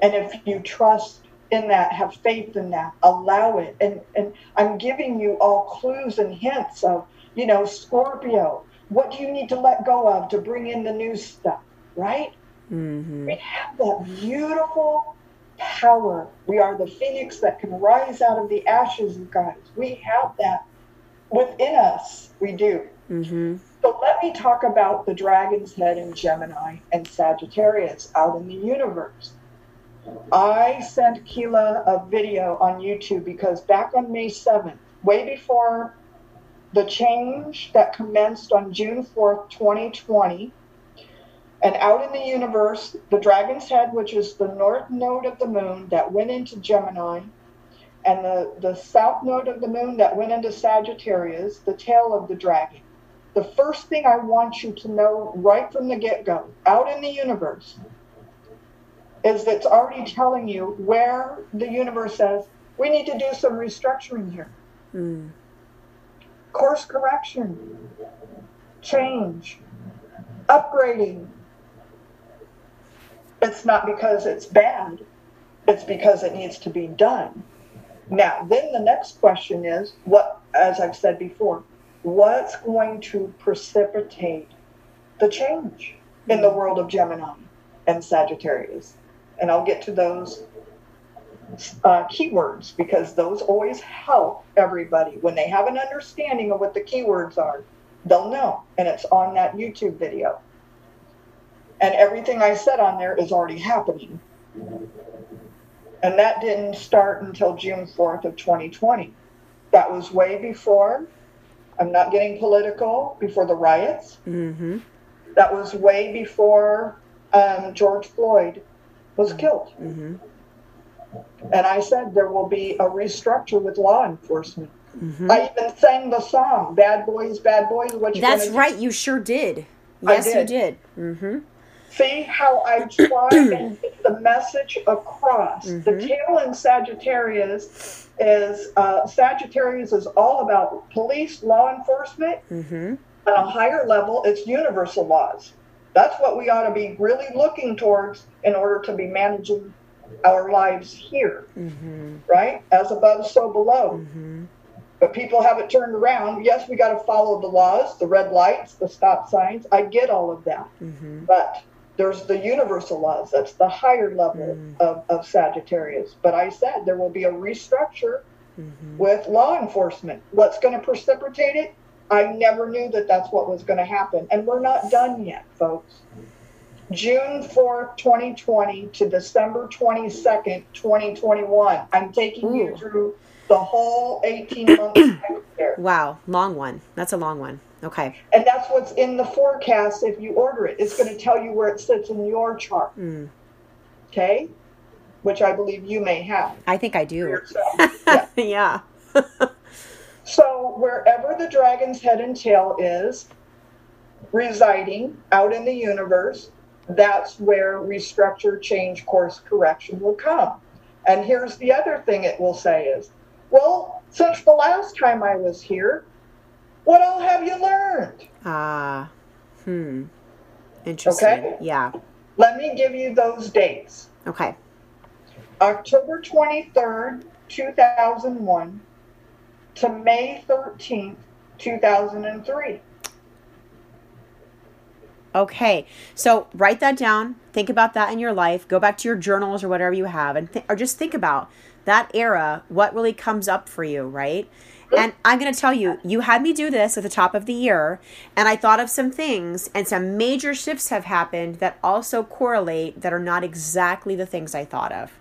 And if you trust in that, have faith in that, allow it. And, and I'm giving you all clues and hints of, you know, Scorpio. What do you need to let go of to bring in the new stuff, right? Mm-hmm. We have that beautiful power. We are the phoenix that can rise out of the ashes, you guys. We have that within us. We do. Mm-hmm. So let me talk about the dragon's head in Gemini and Sagittarius out in the universe. I sent Keela a video on YouTube because back on May seventh, way before the change that commenced on June fourth, twenty twenty, and out in the universe, the dragon's head, which is the north node of the moon that went into Gemini, and the, the south node of the moon that went into Sagittarius, the tail of the dragon. The first thing I want you to know right from the get-go, out in the universe, is that it's already telling you where the universe says, we need to do some restructuring here. Mm. Course correction, change, upgrading. It's not because it's bad. It's because it needs to be done. Now, then the next question is, what, as I've said before, what's going to precipitate the change in the world of Gemini and Sagittarius? And I'll get to those uh, keywords because those always help everybody. When they have an understanding of what the keywords are, they'll know. And it's on that YouTube video. And everything I said on there is already happening. And that didn't start until June fourth of twenty twenty. That was way before, I'm not getting political, before the riots. Mm-hmm. That was way before um, George Floyd was killed. Mm-hmm. And I said there will be a restructure with law enforcement. Mm-hmm. I even sang the song, Bad Boys, Bad Boys. What you That's right, do? You sure did. Yes, did. you did. Mm-hmm. See how I try and get the message across. Mm-hmm. The tail in Sagittarius is, uh, Sagittarius is all about police, law enforcement. Mm-hmm. On a higher level, it's universal laws. That's what we ought to be really looking towards in order to be managing our lives here, mm-hmm. right? As above, so below. Mm-hmm. But people have it turned around. Yes, we got to follow the laws, the red lights, the stop signs. I get all of that. Mm-hmm. But There's the universal laws. That's the higher level mm. of, of Sagittarius. But I said there will be a restructure mm-hmm. with law enforcement. What's going to precipitate it? I never knew that that's what was going to happen. And we're not done yet, folks. June fourth, twenty twenty to December twenty-second, twenty twenty-one. I'm taking Ooh. you through the whole eighteen months there. Wow, long one. That's a long one. Okay. And that's what's in the forecast if you order it. It's going to tell you where it sits in your chart. Mm. Okay? Which I believe you may have. I think I do. Yeah. yeah. So wherever the dragon's head and tail is residing out in the universe, that's where restructure, change, course correction will come. And here's the other thing it will say is, well, since the last time I was here, what all have you learned? Ah, uh, hmm. Interesting. Okay? Yeah. Let me give you those dates. Okay. October twenty-third, two thousand one to May thirteenth, two thousand three. Okay, so write that down. Think about that in your life. Go back to your journals or whatever you have, and th- or just think about that era, what really comes up for you, right? And I'm going to tell you, you had me do this at the top of the year, and I thought of some things, and some major shifts have happened that also correlate that are not exactly the things I thought of.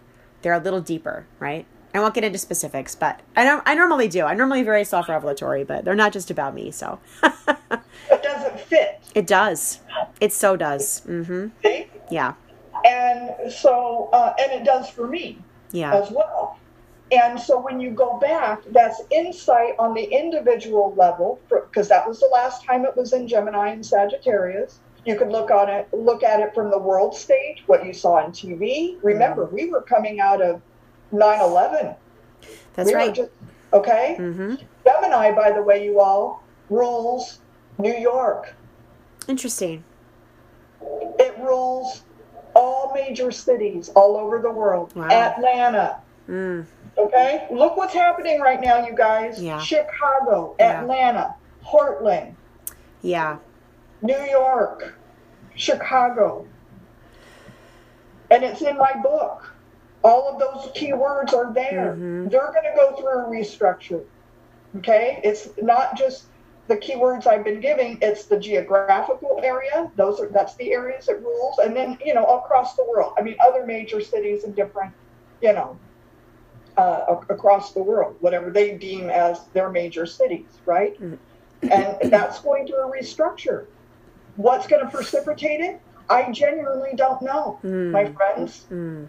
They're a little deeper, right? I won't get into specifics, but I don't, I normally do. I'm normally very self-revelatory, but they're not just about me, so. It doesn't fit. It does. It so does. Mm-hmm. See? Yeah. And so, uh, and it does for me yeah. as well. And so when you go back, that's insight on the individual level, because that was the last time it was in Gemini and Sagittarius. You could look on it, look at it from the world stage, what you saw on T V. Remember, yeah. we were coming out of nine eleven. That's we right. Just, okay? Mm-hmm. Gemini, by the way, you all, rules New York. Interesting. It rules all major cities all over the world. Wow. Atlanta. Mm. Okay? Look what's happening right now, you guys. Yeah. Chicago, yeah. Atlanta, Portland. Yeah. New York, Chicago. And it's in my book. All of those key words are there. Mm-hmm. They're going to go through a restructure. Okay? It's not just the keywords I've been giving, it's the geographical area. Those are that's the areas it rules, and then you know across the world. I mean, other major cities and different, you know, uh, across the world, whatever they deem as their major cities, right? And that's going through a restructure. What's going to precipitate it? I genuinely don't know, mm. my friends. Mm.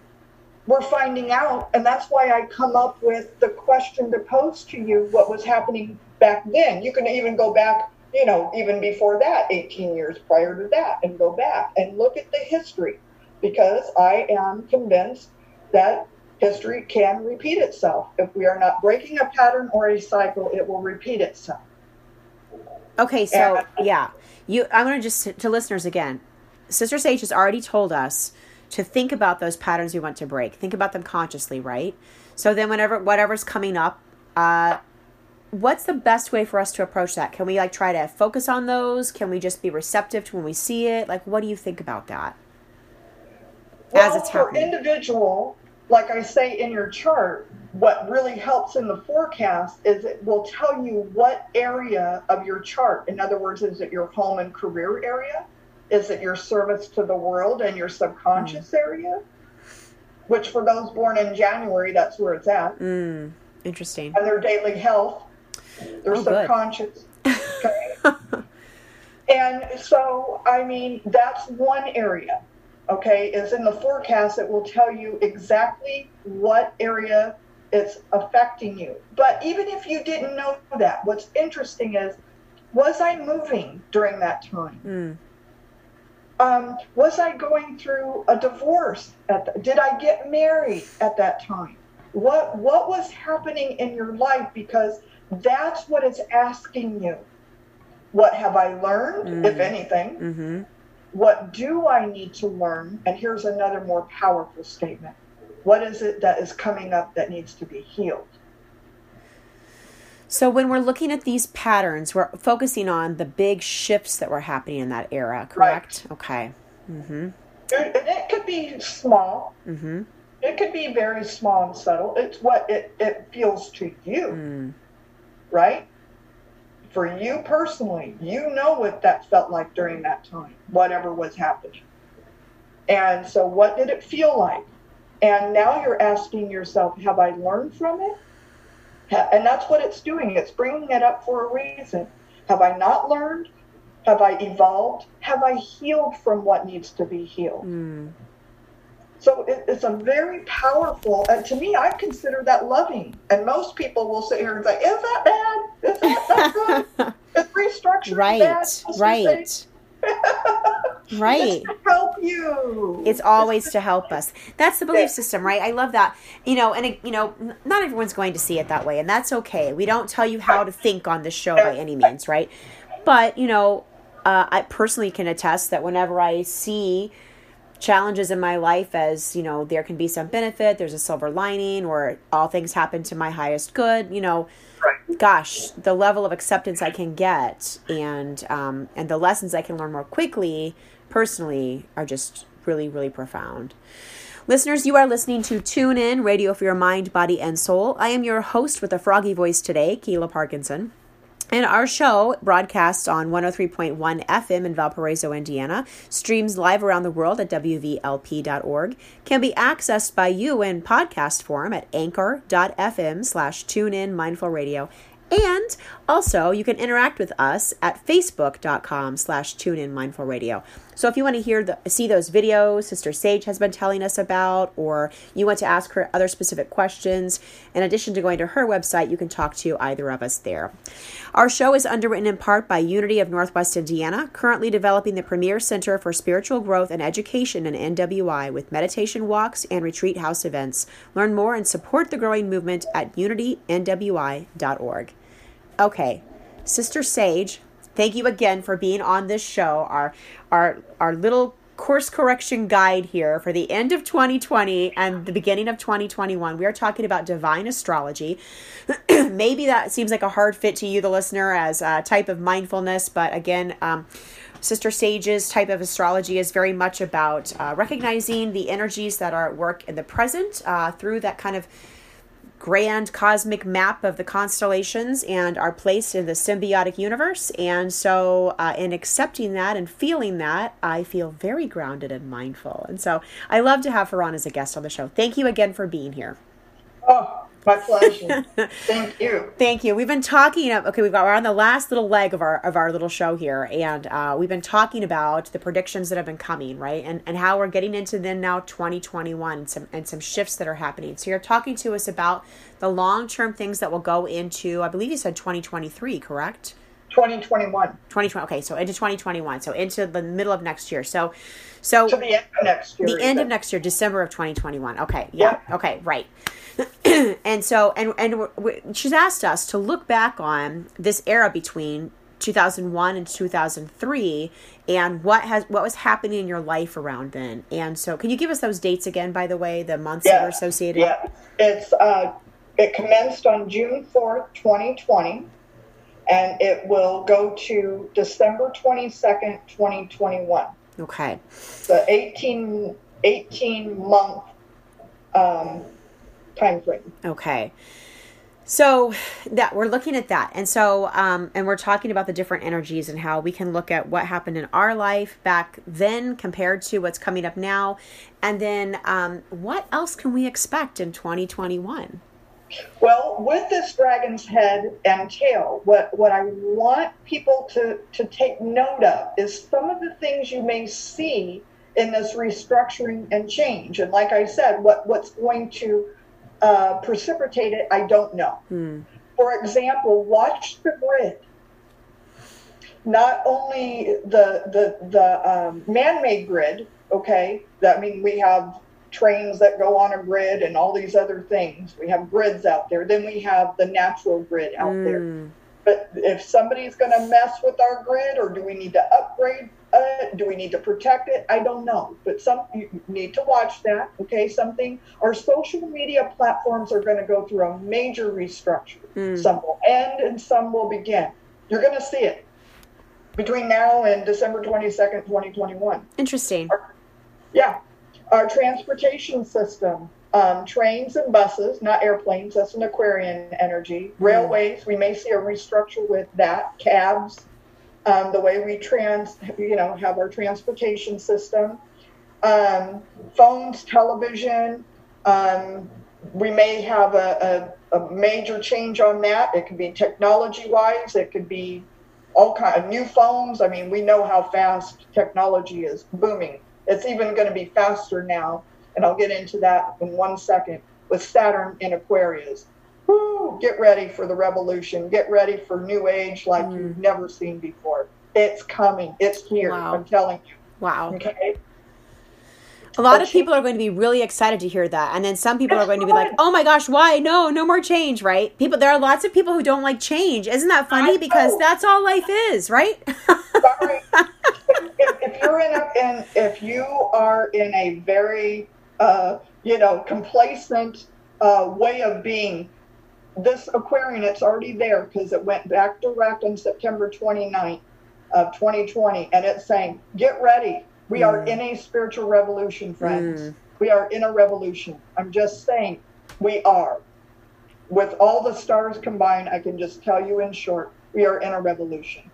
We're finding out, and that's why I come up with the question to pose to you: what was happening back then? You can even go back, you know, even before that, eighteen years prior to that, and go back and look at the history, because I am convinced that history can repeat itself. If we are not breaking a pattern or a cycle, it will repeat itself. Okay, so and, yeah, you. I'm going to just to listeners again. Sister Sage has already told us to think about those patterns we want to break. Think about them consciously, right? So then whenever whatever's coming up, uh, what's the best way for us to approach that? Can we like try to focus on those? Can we just be receptive to when we see it? Like, what do you think about that? Well, as it's happening? For individual, like I say in your chart, what really helps in the forecast is it will tell you what area of your chart. In other words, is it your home and career area? Is it your service to the world and your subconscious mm. area? Which for those born in January, that's where it's at. Mm. Interesting. And their daily health, their oh, subconscious. Okay. And so, I mean, that's one area, okay, is in the forecast. It will tell you exactly what area it's affecting you. But even if you didn't know that, what's interesting is, was I moving during that time? Mm. Um, was I going through a divorce? At the, did I get married at that time? What what was happening in your life? Because that's what it's asking you. What have I learned, mm-hmm. if anything? Mm-hmm. What do I need to learn? And here's another more powerful statement. What is it that is coming up that needs to be healed? So when we're looking at these patterns, we're focusing on the big shifts that were happening in that era, correct? Right. Okay. Mm-hmm. It, it could be small. Mm-hmm. It could be very small and subtle. It's what it, it feels to you, mm. right? For you personally, you know what that felt like during that time, whatever was happening. And so what did it feel like? And now you're asking yourself, have I learned from it? And that's what it's doing. It's bringing it up for a reason. Have I not learned? Have I evolved? Have I healed from what needs to be healed? Mm. So it, it's a very powerful, and to me, I consider that loving. And most people will sit here and say, is that bad? Is that not good? Is restructuring right, bad? That's right, right. Right. It's to help you. It's always it's to help us. That's the belief yeah. system, right? I love that. You know, and, you know, not everyone's going to see it that way, and that's okay. We don't tell you how to think on this show by any means, right? But, you know, uh, I personally can attest that whenever I see challenges in my life as, you know, there can be some benefit, there's a silver lining, or all things happen to my highest good, you know, right. gosh, the level of acceptance I can get and um, and the lessons I can learn more quickly, personally, are just really, really profound. Listeners, you are listening to Tune In Radio for Your Mind, Body, and Soul. I am your host with a froggy voice today, Keela Parkinson. And our show broadcasts on one oh three point one F M in Valparaiso, Indiana, streams live around the world at W V L P dot org, can be accessed by you in podcast form at anchor dot F M slash tune in mindful radio. And also you can interact with us at facebook dot com slash tune in mindful radio. So if you want to hear the, see those videos Sister Sage has been telling us about, or you want to ask her other specific questions, in addition to going to her website, you can talk to either of us there. Our show is underwritten in part by Unity of Northwest Indiana, currently developing the premier center for spiritual growth and education in N W I with meditation walks and retreat house events. Learn more and support the growing movement at unity N W I dot org. Okay, Sister Sage, thank you again for being on this show, our our our little course correction guide here for the end of twenty twenty and the beginning of twenty twenty-one. We are talking about divine astrology. Maybe that seems like a hard fit to you, the listener, as a type of mindfulness, but again, um, Sister Sage's type of astrology is very much about uh, recognizing the energies that are at work in the present uh, through that kind of grand cosmic map of the constellations and our place in the symbiotic universe. And so uh, in accepting that and feeling that, I feel very grounded and mindful. And so I love to have her on as a guest on the show. Thank you again for being here. Oh, my pleasure. Thank you. Thank you. We've been talking, okay, we've got, we're on the last little leg of our of our little show here. And uh, we've been talking about the predictions that have been coming, right? And and how we're getting into then now twenty twenty-one and some, and some shifts that are happening. So you're talking to us about the long-term things that will go into, I believe you said twenty twenty-three, correct? twenty twenty-one. twenty twenty. Okay, so into twenty twenty-one. So into the middle of next year. So so to the end of next year. The end of next year, December of twenty twenty-one. Okay. Yeah. yeah. Okay, right. And so and and we're, we're, she's asked us to look back on this era between two thousand one and two thousand three and what has what was happening in your life around then. And so can you give us those dates again, by the way, the months yeah. that are associated? Yeah. It's uh it commenced on June fourth, twenty twenty. And it will go to December twenty-second, twenty twenty-one. Okay. The eighteen, eighteen month um, time frame. Okay. So that we're looking at that. And so, um, and we're talking about the different energies and how we can look at what happened in our life back then compared to what's coming up now. And then um, what else can we expect in twenty twenty-one? Well, with this dragon's head and tail, what, what I want people to, to take note of is some of the things you may see in this restructuring and change. And like I said, what, what's going to uh, precipitate it, I don't know. Hmm. For example, watch the grid. Not only the the, the um, man-made grid, okay, that, I mean, we have trains that go on a grid and all these other things. We have grids out there. Then we have the natural grid out mm. there. But if somebody's going to mess with our grid, or do we need to upgrade it? Do we need to protect it? I don't know. But some you need to watch that. Okay, something. Our social media platforms are going to go through a major restructure. Mm. Some will end and some will begin. You're going to see it between now and December twenty-second, twenty twenty-one. Interesting. Our, Yeah. Our transportation system, um, trains and buses, not airplanes. That's an Aquarian energy. Mm. Railways, we may see a restructure with that. Cabs, um, the way we trans, you know, have our transportation system. Um, phones, television. Um, we may have a, a, a major change on that. It could be technology-wise. It could be all kind of new phones. I mean, we know how fast technology is booming. It's even going to be faster now, and I'll get into that in one second, with Saturn in Aquarius. Woo, get ready for the revolution. Get ready for new age like mm. you've never seen before. It's coming. It's here. Wow. I'm telling you. Wow. Okay. A lot but of people she, are going to be really excited to hear that. And then some people are going fun. to be like, oh my gosh, why? No, no more change, right? People, there are lots of people who don't like change. Isn't that funny? Because that's all life is, right? Sorry. If, if you're in, a, in, if you are in a very, uh, you know, complacent uh, way of being, this Aquarian, it's already there because it went back direct on September twenty-ninth of twenty twenty. And it's saying, get ready. We are mm. in a spiritual revolution, friends. Mm. We are in a revolution. I'm just saying, we are. With all the stars combined, I can just tell you in short, we are in a revolution.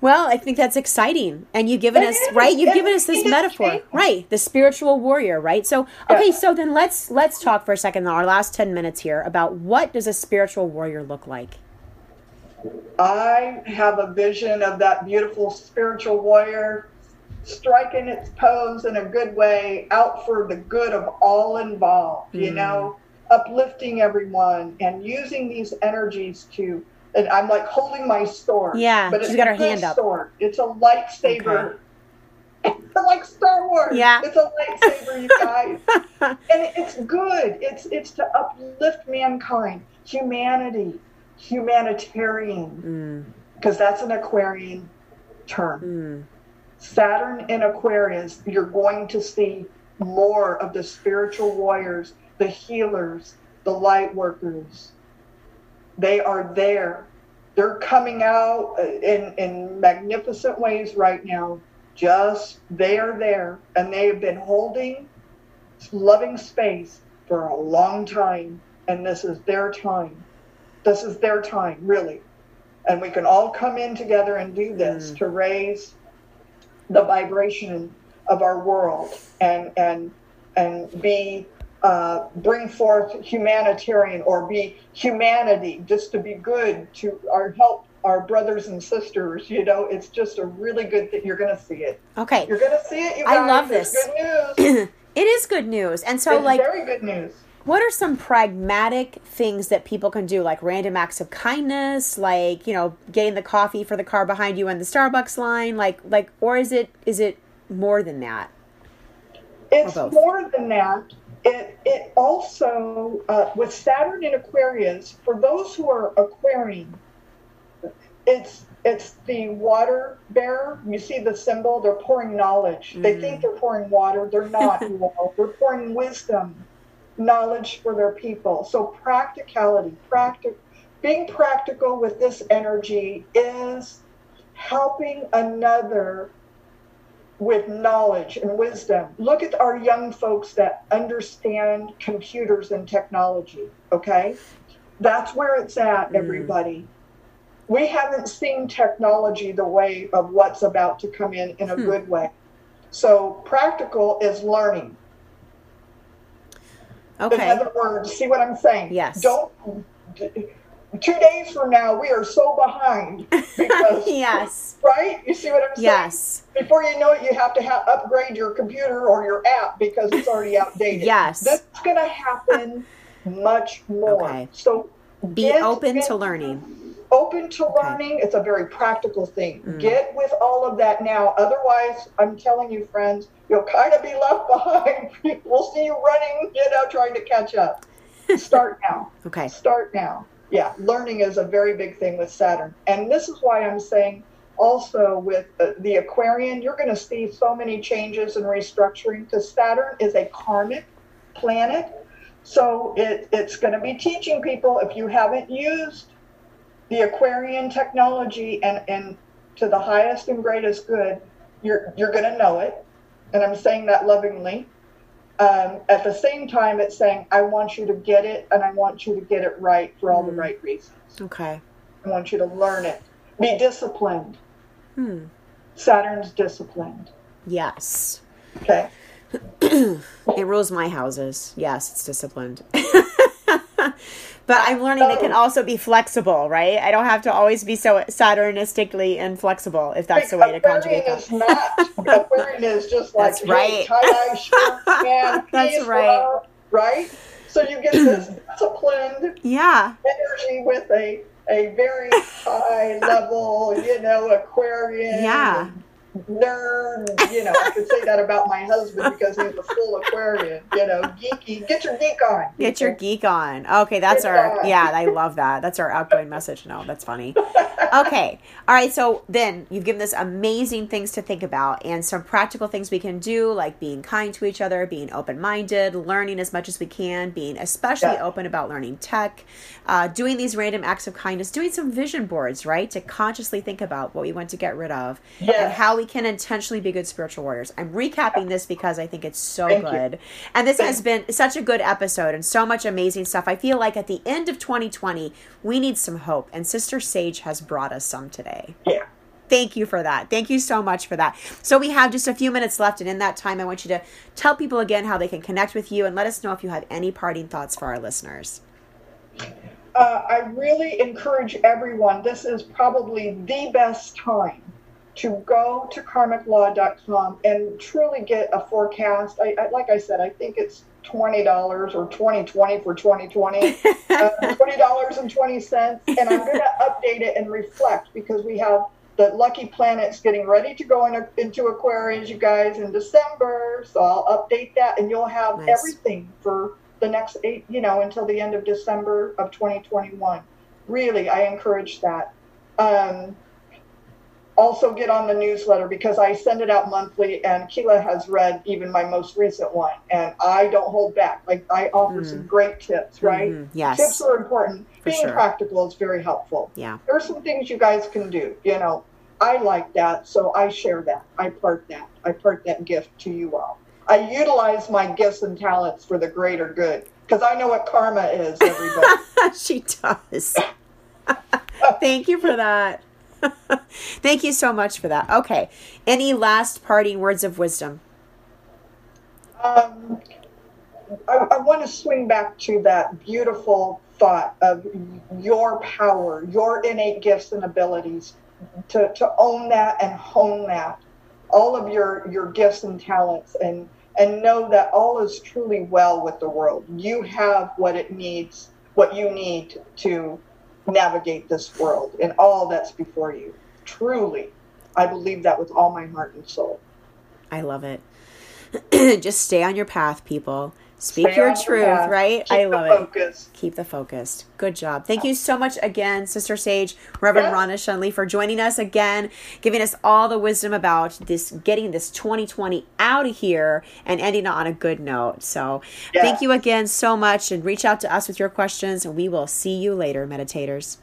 Well, I think that's exciting. And you've given it us, is, right? You've it, given us this metaphor, changing. Right? The spiritual warrior, right? So, okay, yeah. so then let's let's talk for a second in our last ten minutes here about what does a spiritual warrior look like? I have a vision of that beautiful spiritual warrior striking its pose in a good way, out for the good of all involved, you mm. know, uplifting everyone and using these energies to, and I'm like holding my sword. Yeah, but she's it's got her hand up. Sword. It's a lightsaber. Okay. It's like Star Wars. Yeah. It's a lightsaber, you guys. And it's good. It's it's to uplift mankind, humanity, humanitarian, because mm. that's an Aquarian term. Mm. Saturn in Aquarius, you're going to see more of the spiritual warriors, the healers, the light workers. They are there. They're coming out in, in magnificent ways right now. Just they are there. And they have been holding loving space for a long time. And this is their time. This is their time, really. And we can all come in together and do this mm. to raise the vibration of our world and and and be uh, bring forth humanitarian or be humanity, just to be good to our help our brothers and sisters. You know, it's just a really good thing. You're going to see it. Okay, you're going to see it. You guys. I love There's this. Good news. It is good news, and so it's like very good news. What are some pragmatic things that people can do, like random acts of kindness, like, you know, getting the coffee for the car behind you in the Starbucks line, like, like, or is it, is it more than that? It's more than that. It, it also, uh, with Saturn in Aquarius, for those who are Aquarian, it's, it's the water bearer. You see the symbol, they're pouring knowledge. Mm. They think they're pouring water. They're not, you know, they're pouring wisdom. Knowledge for their people. So practicality, practic, being practical with this energy is helping another with knowledge and wisdom. Look at our young folks that understand computers and technology, okay? That's where it's at, everybody. Mm. We haven't seen technology the way of what's about to come in in a hmm. good way. So practical is learning. Okay. In other words, see what I'm saying? Yes. Don't. Two days from now, we are so behind. Because, yes. Right? You see what I'm saying? Yes. Before you know it, you have to ha- upgrade your computer or your app because it's already outdated. Yes. This is going to happen much more. Okay. So be get, open get, to learning. Open to okay. learning. It's a very practical thing. Mm. Get with all of that now. Otherwise, I'm telling you, friends, you'll kind of be left behind. We'll see you running, you know, trying to catch up. Start now. Okay. Start now. Yeah. Learning is a very big thing with Saturn. And this is why I'm saying also with uh, the Aquarian, you're going to see so many changes and restructuring because Saturn is a karmic planet. So it, it's going to be teaching people, if you haven't used the Aquarian technology and, and to the highest and greatest good, you're you're going to know it. and I'm saying that lovingly. Um, at the same time, it's saying, I want you to get it, and I want you to get it right for all mm. the right reasons. Okay. I want you to learn it. Be disciplined. Hmm. Saturn's disciplined. Yes. Okay. It rules my houses. Yes, it's disciplined. But I'm learning it can also be flexible, right? I don't have to always be so Saturnistically inflexible, if that's the way to conjugate that. Aquarian is just like, that's right. Hey, tie-dye shirt, man, that's right. Love, right? So you get this disciplined yeah. energy with a, a very high level, you know, Aquarian. Yeah. Nerd, you know, I could say that about my husband because he's a full Aquarian, you know, geeky. Get your geek on. Get your geek on. Okay, that's Get our, on. yeah, I love that. That's our outgoing message. No, that's funny. Okay. All right. So then you've given us amazing things to think about and some practical things we can do, like being kind to each other, being open-minded, learning as much as we can, being especially yeah. open about learning tech, uh, doing these random acts of kindness, doing some vision boards, right? To consciously think about what we want to get rid of yeah. and how we can intentionally be good spiritual warriors. I'm recapping this because I think it's so Thank good. You. And this has been such a good episode and so much amazing stuff. I feel like at the end of twenty twenty, we need some hope. And Sister Sage has brought us some today. Yeah. Thank you for that. Thank you so much for that. So we have just a few minutes left. And in that time, I want you to tell people again how they can connect with you and let us know if you have any parting thoughts for our listeners. Uh, I really encourage everyone. This is probably the best time to go to karmic law dot com and truly get a forecast. I, I like I said, I think it's twenty dollars or twenty twenty for twenty twenty, uh, twenty dollars and twenty cents. And I'm going to update it and reflect because we have the lucky planets getting ready to go in a, into Aquarius, you guys, in December. So I'll update that and you'll have nice. everything for the next eight, you know, until the end of December of twenty twenty-one. Really, I encourage that. Um, Also get on the newsletter because I send it out monthly and Keela has read even my most recent one and I don't hold back. Like I offer mm. some great tips, right? Mm-hmm. Yes. Tips are important. For Being sure. practical is very helpful. Yeah. There are some things you guys can do. You know, I like that. So I share that. I part that. I part that gift to you all. I utilize my gifts and talents for the greater good because I know what karma is, everybody. She does. Thank you for that. Thank you so much for that. Okay. Any last parting words of wisdom? Um, I, I want to swing back to that beautiful thought of your power, your innate gifts and abilities, to, to own that and hone that, all of your, your gifts and talents, and, and know that all is truly well with the world. You have what it needs, what you need to navigate this world and all that's before you. Truly, I believe that with all my heart and soul. I love it. Just stay on your path, people. Speak stay your truth, your right? Keep I love it. Focus. Keep the focus. Good job. Thank you so much again, Sister Sage, Reverend yes. Rhonda Shunley, for joining us again, giving us all the wisdom about this, getting this twenty twenty out of here and ending it on a good note. So yes. thank you again so much, and reach out to us with your questions, and we will see you later, meditators.